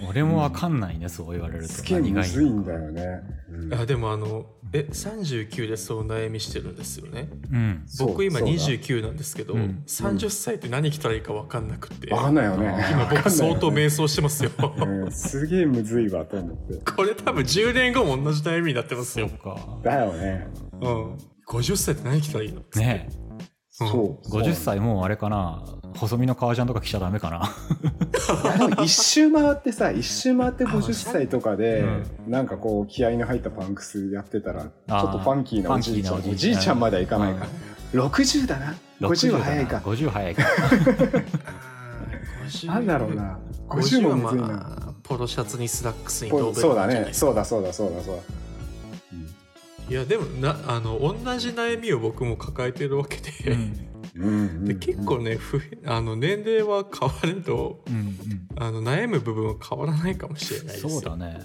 うん、俺も分かんないね、うん、そう言われると何がいいのかすげえむずいんだよね、うん、あでもあのえさんじゅうきゅうでそう悩みしてるんですよね、うん、僕今にじゅうきゅうなんですけど、うん、さんじゅっさいって何着たらいいか分かんなくて分かんないよね今僕相当迷走してますよ、うん、すげえむずいわと思ってこれ多分じゅうねんごも同じ悩みになってますよそうかだよね、うん、ごじゅっさいって何着たらいいのねえ、うん、そうごじゅっさいもうあれかな細身の革ジャンとか着ちゃダメかな一周回ってさ一周回ってごじゅっさいとかで、うん、なんかこう気合いの入ったパンクスやってたらちょっとファンキーなおじいちゃんおじいちゃんまではいかないからろくじゅうだなごじゅうは早いかごじゅう早いかなんだろうなごじゅうもむずいな、まあ、ポロシャツにスラックスにドーベルそうだねそうだそうだそうだそうだいやでもなあの同じ悩みを僕も抱えてるわけで、うん、で結構ねふあの年齢は変われど、うんうん、あの悩む部分は変わらないかもしれないですよそうだね、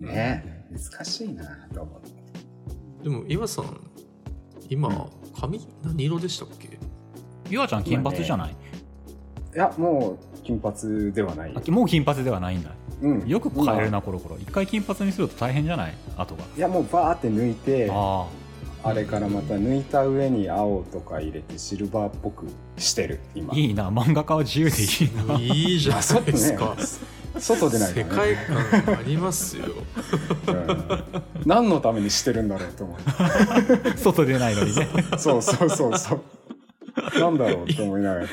ね、難しいなと思うでも岩さん今髪何色でしたっけ岩ちゃん金髪じゃない、ね、いやもう金髪ではないもう金髪ではないんだうん、よく変えるなコロコロ一回金髪にすると大変じゃない後がいやもうバーって抜いて あ, あれからまた抜いた上に青とか入れてシルバーっぽくしてる今いいな漫画家は自由でいいないいじゃないですか、まあね、外でないから、ね、世界観ありますよ、うん、何のためにしてるんだろうと思う外出ないのにねそうそうそうそうなんだろうと思いながら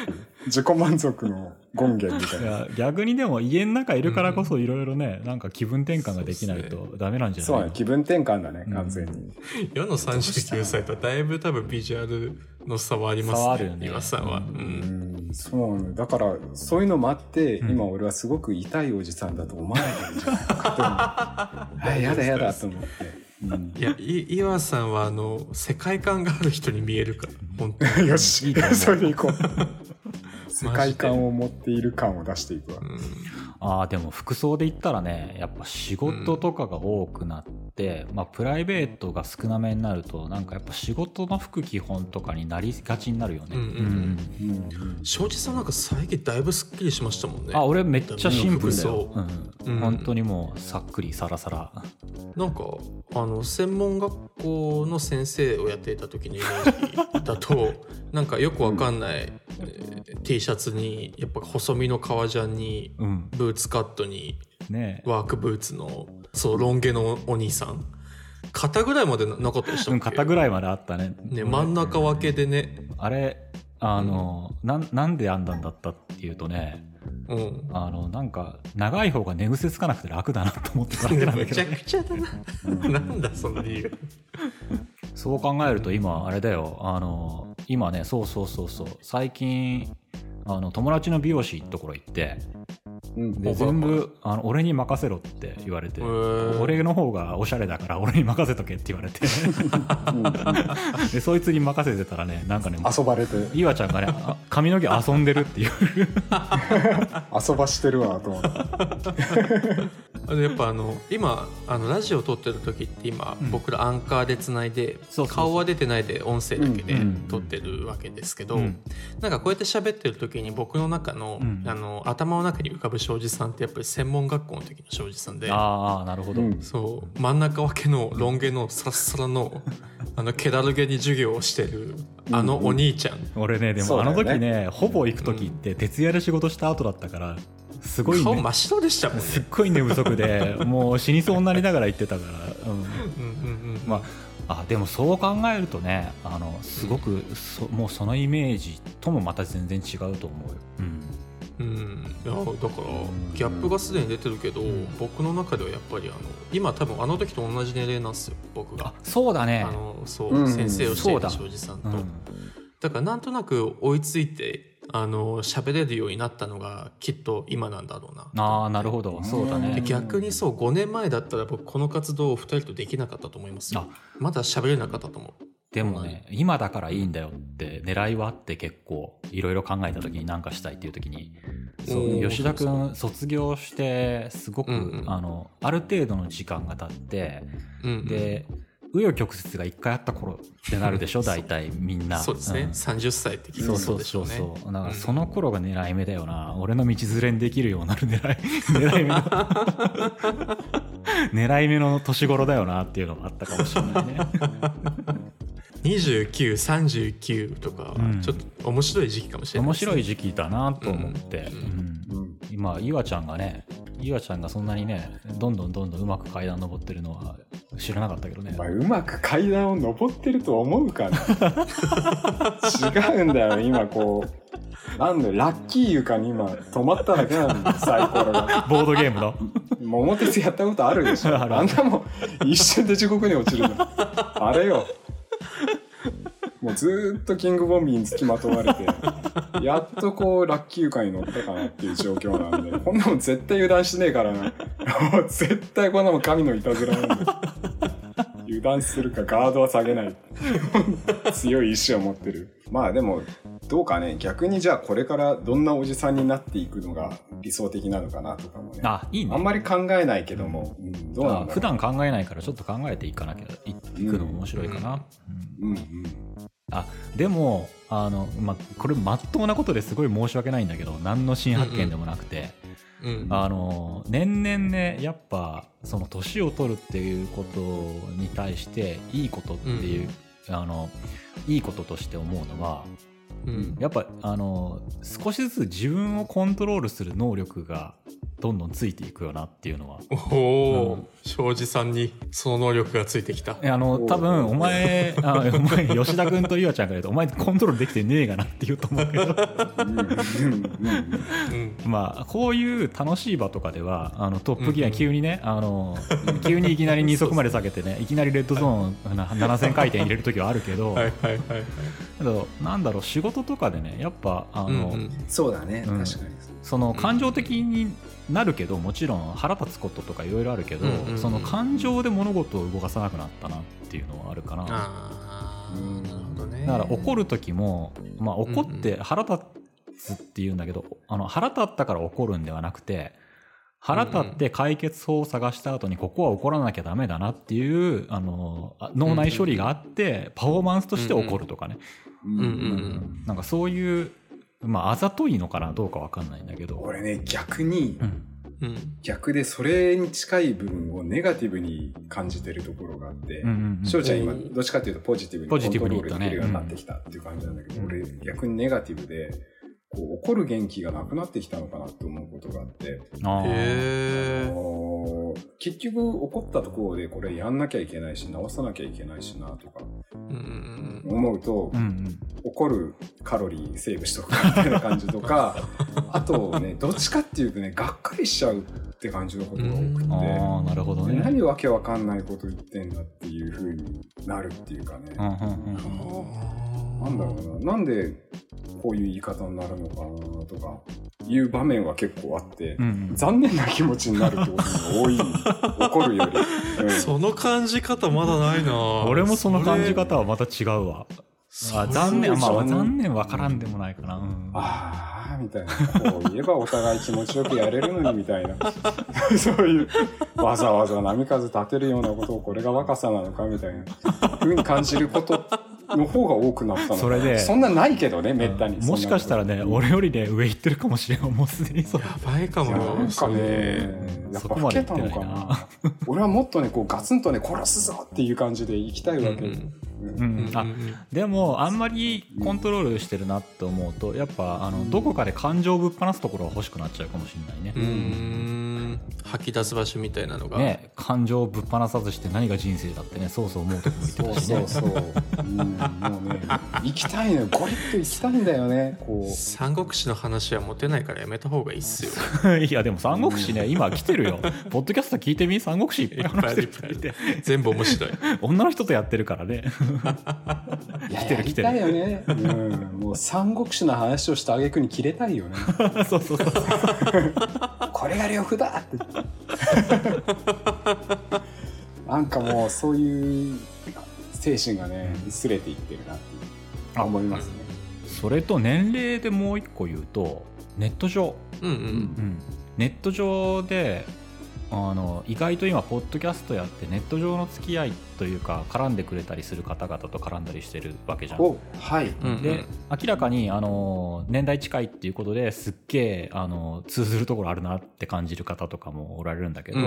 自己満足の権限みたいな。いや逆にでも家の中いるからこそいろいろね、うん、なんか気分転換ができないとダメなんじゃないの。そうね、気分転換だね、うん、完全に。世のさんじゅうきゅうさいとだいぶ多分ビジュアルの差はありますね。差あるよね。岩さんは。うん。うん、そうね。だからそういうのもあって、うん、今俺はすごく痛いおじさんだと思わないんじゃないかと思う。やだやだと思って。うん、いや岩さんはあの世界観がある人に見えるから本当によしいいそれでいこう世界観を持っている感を出していくわ、うん、あでも服装で言ったらねやっぱ仕事とかが多くなっって、まあ、プライベートが少なめになるとなんかやっぱ仕事の副基本とかになりがちになるよね。庄司さんなんか最近だいぶすっきりしましたもんね。あ、俺めっちゃシンプルだよ、うんうん、本当にもうさっくりサラサラ。なんかあの専門学校の先生をやっていた時にだとなんかよくわかんない、うんえー、T シャツにやっぱ細身の革ジャンに、うん、ブーツカットに、ね、ワークブーツのそうロン毛のお兄さん肩ぐらいまでなかったでしたっけ。肩ぐらいまであった ね, ね真ん中分けでねあれあの、うん、な, なんで編んだんだったっていうとね、うん、あのなんか長い方が寝癖つかなくて楽だなと思ってたんだけど、ね、めちゃくちゃだななんだその理由そう考えると今あれだよあの今ねそうそうそうそう最近あの友達の美容師のところ行ってで全部あの俺に任せろって言われて、俺の方がおしゃれだから俺に任せとけって言われてでそいつに任せてたらねなんかね遊ばれて岩ちゃんがね髪の毛遊んでるっていう遊ばしてるわと思ってあのやっぱあの今あのラジオ撮ってる時って今、うん、僕らアンカーでつないでそうそうそう顔は出てないで音声だけで撮ってるわけですけど、うんうん、なんかこうやって喋ってる時に僕の中の、うん、あの頭の中に浮かぶ庄司さんってやっぱり専門学校の時の庄司さんで、ああなるほど、そう真ん中分けのロン毛のサラサラのあの気だるげに授業をしてるあのお兄ちゃん、うんうん、俺ねでもあの時 ね, ねほぼ行く時って徹夜で仕事した後だったからすごい、ね、顔真っ白でしたもんね。すっごい寝不足でもう死にそうになりながら行ってたから、うんうんうんうん、まああでもそう考えるとねあのすごく、うん、そもうそのイメージともまた全然違うと思うよ。うんうん、いやだからギャップがすでに出てるけど、うん、僕の中ではやっぱりあの今多分あの時と同じ年齢なんですよ僕が。あそうだねあのそう、うん、先生をしている庄司さんと、うん、だからなんとなく追いついてあの喋れるようになったのがきっと今なんだろうな。あーなるほどそうだね。で逆にそうごねんまえだったら僕この活動をふたりとできなかったと思いますよ。まだ喋れなかったと思う。でもね、うん、今だからいいんだよって狙いはあって結構いろいろ考えた時に何かしたいっていう時にそう吉田君卒業してすごく、うんうん、あのある程度の時間が経って、うんうん、で紆余曲折がいっかいあった頃ってなるでしょ大体みんなそうですね、うん、さんじゅっさいって聞いてそうでしょうね。そうそうそうだからその頃が狙い目だよな、うん、俺の道連れにできるようになる狙い狙い目の狙い目の年頃だよなっていうのもあったかもしれないねにじゅうきゅう、さんじゅうきゅうとか、うん、ちょっと面白い時期かもしれないですね。面白い時期だなと思って、うんうんうん、今岩ちゃんがね岩ちゃんがそんなにねどんどんどんどんうまく階段登ってるのは知らなかったけどね。まあ、うまく階段を登ってると思うかな違うんだよ今こうなんでラッキー床に今止まっただけなんだサイコロがボードゲームの桃鉄やったことあるでしょあ, あんなもん一瞬で地獄に落ちるのあれよもうずっとキングボンビーに付きまとわれてやっとこうラッキー床に乗ったかなっていう状況なんでこんなもん絶対油断しねえからな絶対こんなもん神のいたずらなんで油断するかガードは下げない強い意志を持ってる。まあでもどうかね逆にじゃあこれからどんなおじさんになっていくのが理想的なのかなとかも ね, あ, いいねあんまり考えないけども、うんうん、どうなんだろう普段考えないからちょっと考えていかなきゃいくのも面白いかな、うんうんうんうん、あでもあの、ま、これまっとうなことですごい申し訳ないんだけど何の新発見でもなくて、うんうん、あの年々ねやっぱその年を取るっていうことに対していいことっていう、うん、あのいいこととして思うのはうん、やっぱあの少しずつ自分をコントロールする能力がどんどんついていくよなっていうのはおー庄司さんにその能力がついてきた。あの多分お 前, あお前吉田君と岩ちゃんが言うとお前コントロールできてねえがなって言うと思うけどまあこういう楽しい場とかではあのトップギア急にね、うんうん、あの急にいきなりに速まで下げてねいきなりレッドゾーン、はい、ななせんかいてん入れる時はあるけどはいはいはい、はい、けどなんだろう仕事とかでねやっぱあの、うんうん、そうだね、うん、確かにその感情的になるけどもちろん腹立つこととかいろいろあるけど、うんうんうん、その感情で物事を動かさなくなったなっていうのはあるかな。あー、なるほどね。だから怒る時も、まあ、怒って腹立つっていうんだけど、うんうん、あの腹立ったから怒るんではなくて腹立って解決法を探した後にここは怒らなきゃダメだなっていうあの脳内処理があってパフォーマンスとして怒るとかね、なんかそういう、まあ、あざといのかなどうか分かんないんだけど、俺ね逆に、うんうん、逆でそれに近い部分をネガティブに感じてるところがあって、うんうんうん、翔ちゃん今どっちかっていうとポジティブにコントロールできるようになってきたっていう感じなんだけど、俺逆にネガティブでこう怒る元気がなくなってきたのかなって思うことがあって、あへあの結局怒ったところでこれやんなきゃいけないし直さなきゃいけないしなとか思うと、うんうん、怒るカロリーセーブしとくみたいな感じとかあとねどっちかっていうとねがっかりしちゃうって感じのことが多くて、うん、あなるほどね、何わけわかんないこと言ってんだっていう風になるっていうかね、なんだろうな、なんでこういう言い方になるのかなとかいう場面は結構あって、うんうん、残念な気持ちになるってことが多い怒るより、うん、その感じ方まだないな俺もその感じ方はまた違うわ、あ残念、まあ、残念分からんでもないかな、うん、ああみたいな、こう言えばお互い気持ちよくやれるのにみたいなそういうわざわざ波風立てるようなことをこれが若さなのかみたいな風に感じることの方が多くなったのかな。それでそんなないけどね、めったに。もしかしたらね、俺よりね上行ってるかもしれん、もうすでにそれ。やばいかもよ。なんかね、やっぱ老けたのかな。俺はもっとねこうガツンとね殺すぞっていう感じで行きたいわけ。うんうんうん、あでもあんまりコントロールしてるなって思うと、やっぱあのどこかで感情をぶっ放すところが欲しくなっちゃうかもしれないね。うーん、吐き出す場所みたいなのが、ね、感情をぶっ放さずして何が人生だってね、そうそう思うとこも言ってたしね。そうそうそう、うん、もうね行きたいのよ、ゴリッと行きたいんだよね。こう三国志の話はモテないからやめた方がいいっすよ。いやでも三国志ね、うん、今来てるよポッドキャスト聞いてみ、三国志いっぱい話してる人いて全部面白い女の人とやってるからね来てる来てる。やりたいよね。うん、もう三国志の話をした挙句に切れたいよね。そうそうそう。これが呂布だって。なんかもうそういう精神がね薄れていってるなって思いますね。それと年齢でもう一個言うと、ネット上、うんうんうん、ネット上で。あの意外と今ポッドキャストやってネット上の付き合いというか絡んでくれたりする方々と絡んだりしてるわけじゃん。お、はい、で明らかにあの年代近いっていうことですっげえあの通ずるところあるなって感じる方とかもおられるんだけど、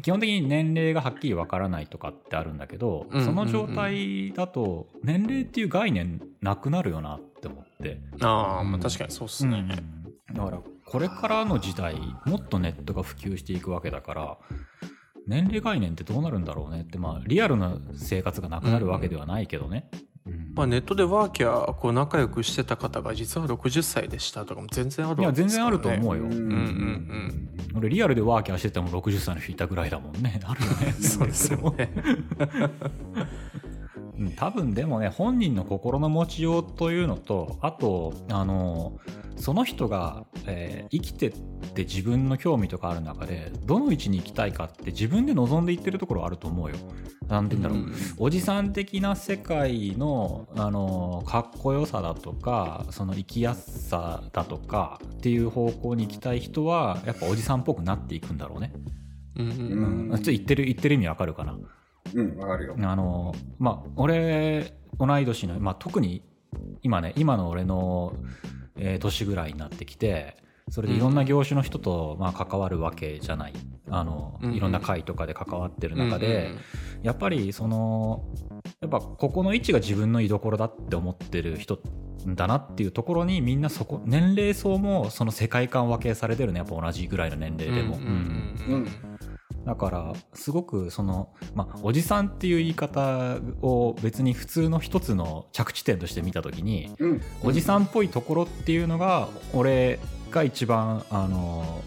基本的に年齢がはっきりわからないとかってあるんだけど、その状態だと年齢っていう概念なくなるよなって思って、うん、あ、まあ確かにそうっすね、うん、だからこれからの時代もっとネットが普及していくわけだから、年齢概念ってどうなるんだろうねって、まあリアルな生活がなくなるわけではないけどね、うんうん、まあ、ネットでワーキャーこう仲良くしてた方が実はろくじゅっさいでしたとかも全然あるわけですからね。いや全然あると思うよ、うんうんうん、俺リアルでワーキャーしててもろくじゅっさいの人いたぐらいだもんね。あるよねそうですよね多分でもね、本人の心の持ちようというのと、あとあのその人が、えー、生きてって自分の興味とかある中でどの位置に行きたいかって自分で望んでいってるところあると思うよ。なんて言うんだろう、うん、おじさん的な世界の、あのかっこよさだとかその生きやすさだとかっていう方向に行きたい人はやっぱおじさんっぽくなっていくんだろうね、うんうんうん、ちょっと言ってる言ってる意味わかるかな。うん、わかるよ。あの、まあ、俺同い年の、まあ、特に今ね、今の俺の、えー、年ぐらいになってきて、それでいろんな業種の人と、まあ、関わるわけじゃない、あの、うんうん、いろんな会とかで関わってる中で、うんうん、やっぱりそのやっぱここの位置が自分の居所だって思ってる人だなっていうところに、みんなそこ年齢層もその世界観分けされてるね、やっぱ同じぐらいの年齢でも、うんうんうんうん、だからすごくその、まあ、おじさんっていう言い方を別に普通の一つの着地点として見たときに、うん、おじさんっぽいところっていうのが俺が一番あの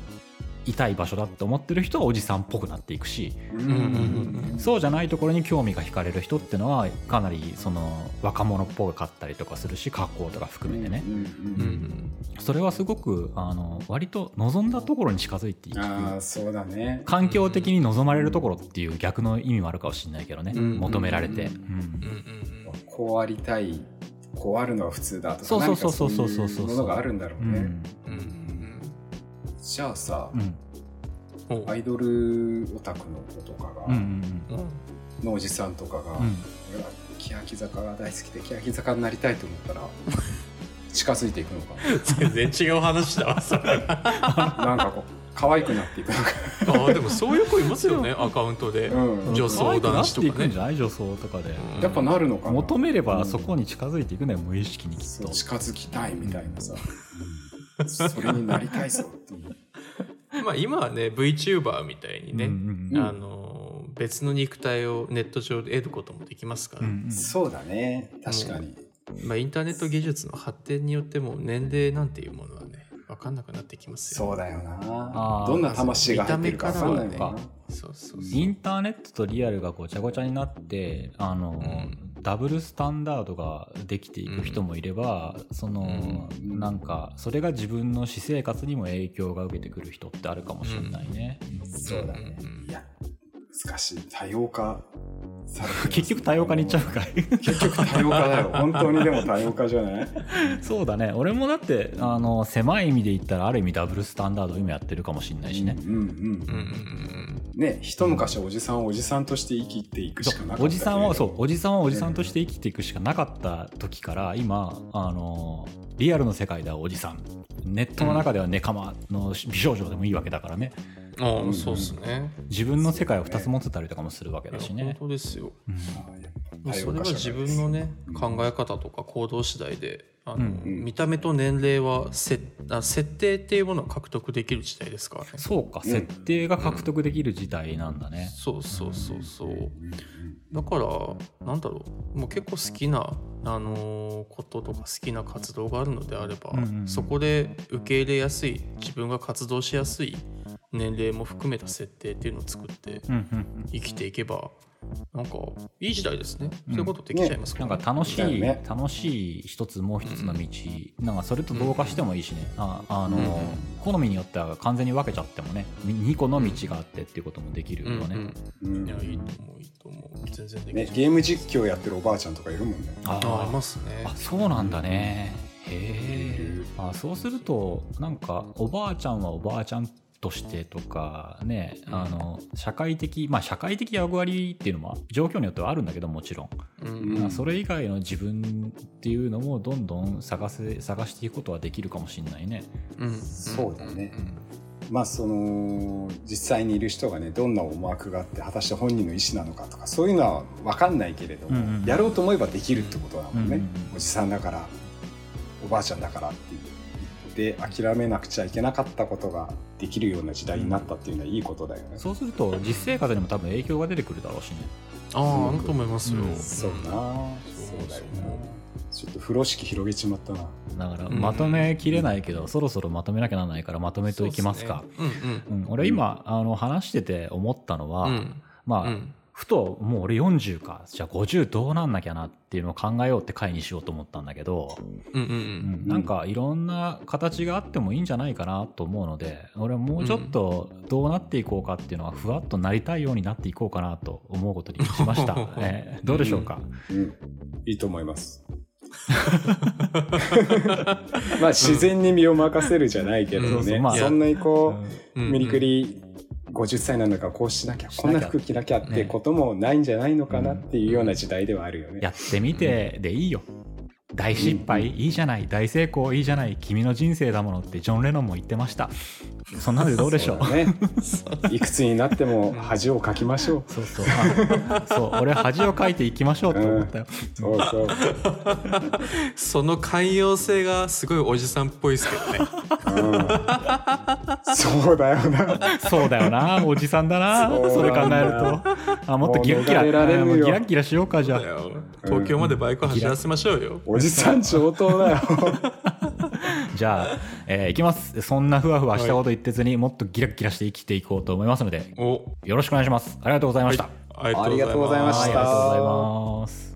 痛い場所だって思ってる人はおじさんっぽくなっていくし、うんうんうん、そうじゃないところに興味が惹かれる人ってのはかなりその若者っぽかったりとかするし、格好とか含めてね、うんうんうん、それはすごくあの割と望んだところに近づいていく。あー、そうだね。環境的に望まれるところっていう逆の意味もあるかもしれないけどね、うんうんうん、求められて、うんうんうん、こうありたい、こうあるのは普通だとか、何かそういうものがあるんだろうね。じゃあさ、うん、アイドルオタクの子とかが、うんうんうん、のおじさんとかが、うん、欅坂が大好きで欅坂になりたいと思ったら近づいていくのか全然違う話だわそれなんかこう可愛くなっていくのかあでもそういう子いますよねアカウントで、うん、女装男子とかね可愛くなっていくんじゃない女装とかで、うん、やっぱなるのかな求めればそこに近づいていくね、うん、無意識にきっと近づきたいみたいなさ、うん、それになりたいぞっていうまあ今はね VTuber みたいにね、うんうんうん、あの別の肉体をネット上で得ることもできますから、うんうん、そうだね確かに、うんまあ、インターネット技術の発展によっても年齢なんていうものはね分かんなくなってきますよ、ね、そうだよなどんな魂が入ってるか分かんないかそうそうそうインターネットとリアルがごちゃごちゃになってあの、うん、ダブルスタンダードができていく人もいれば、うん、その、うん、なんかそれが自分の私生活にも影響が受けてくる人ってあるかもしれないね、うんうん、そうだね、うん、いや難しい多様化されて、ね、結局多様化にいっちゃうから結局多様化だよ本当にでも多様化じゃないそうだね俺もだってあの狭い意味で言ったらある意味ダブルスタンダード今やってるかもしれないしねうんうんうんね一昔おじさんはおじさんとして生きていくしかなかった、ね、おじさんはそうおじさんはおじさんとして生きていくしかなかった時から今あのリアルの世界ではおじさんネットの中ではネカマの美少女でもいいわけだからね、うんああそうですね、自分の世界をふたつ持ってたりとかもするわけだしね本当ですよ、うん、それは自分のね、うん、考え方とか行動次第であの、うん、見た目と年齢はせあ設定っていうものを獲得できる時代ですからねそうか、うん、設定が獲得できる時代なんだね、うんうん、そうそうそうそう、うん、だからなんだろうもう結構好きな、あのー、こととか好きな活動があるのであれば、うんうんうん、そこで受け入れやすい自分が活動しやすい年齢も含めた設定っていうのを作って生きていけばなんかいい時代ですね、うん、そういうことできちゃいますから、ねね、なんか楽しい、ね、楽しい一つもう一つの道、うん、なんかそれと同化してもいいしね、うん、あ、あの、うん、好みによっては完全に分けちゃってもねにこの道があってっていうこともできるよね、うんうんうん、いやいいと思ういいと思う全然できる、ね、ゲーム実況やってるおばあちゃんとかいるもんねああいますねあそうなんだね、うん、へーあそうするとなんかおばあちゃんはおばあちゃんとしてとかね、あの社会的まあ社会的役割っていうのも状況によってはあるんだけどもちろん、うんうん、それ以外の自分っていうのもどんどん探せ探していくことはできるかもしれないね、うん、そうだね、うん、まあその実際にいる人がねどんな思惑があって果たして本人の意思なのかとかそういうのは分かんないけれども、うんうん、やろうと思えばできるってことだもんね、うんうん、おじさんだからおばあちゃんだからっていうで諦めなくちゃいけなかったことができるような時代になったっていうのはいいことだよねそうすると実生活にも多分影響が出てくるだろうしねあああると思いますよ、うん、そうなそうだよなちょっと風呂敷広げちまったなだからまとめきれないけど、うん、そろそろまとめなきゃならないからまとめていきますかうす、ねうんうんうん、俺今あの話してて思ったのは、うん、まあ、うん、ふともう俺よんじゅうかじゃあごじゅうどうなんなきゃなってっていうのを考えようって回にしようと思ったんだけど、うんうんうん、なんかいろんな形があってもいいんじゃないかなと思うので俺はもうちょっとどうなっていこうかっていうのはふわっとなりたいようになっていこうかなと思うことにしました、えー、どうでしょうか、うんうん、いいと思いますまあ自然に身を任せるじゃないけどね、うん、そうそう、まあ、そんなにこう、うん、無理くりごじゅっさいなのかこうしなきゃこんな服着なきゃってこともないんじゃないのかなっていうような時代ではあるよねやってみてでいいよ大失敗いいじゃない大成功いいじゃない君の人生だものってジョン・レノンも言ってましたそんなのでどうでしょう、 そうだね、いくつになっても恥をかきましょうそうそうそう俺恥をかいていきましょうと思ったよ、うん、そうそうその寛容性がすごいおじさんっぽいですけどねうん、そうだよなそうだよなおじさんだなそ, だそれ考えるとあもっとギラギラギラギラしようかじゃあ東京までバイク走らせましょうよおじさん上等だよじゃあ、えー、いきますそんなふわふわしたこと言ってずに、はい、もっとギラギラして生きていこうと思いますのでおよろしくお願いしますありがとうございました、はい、ありがとうございましたありがとうございます。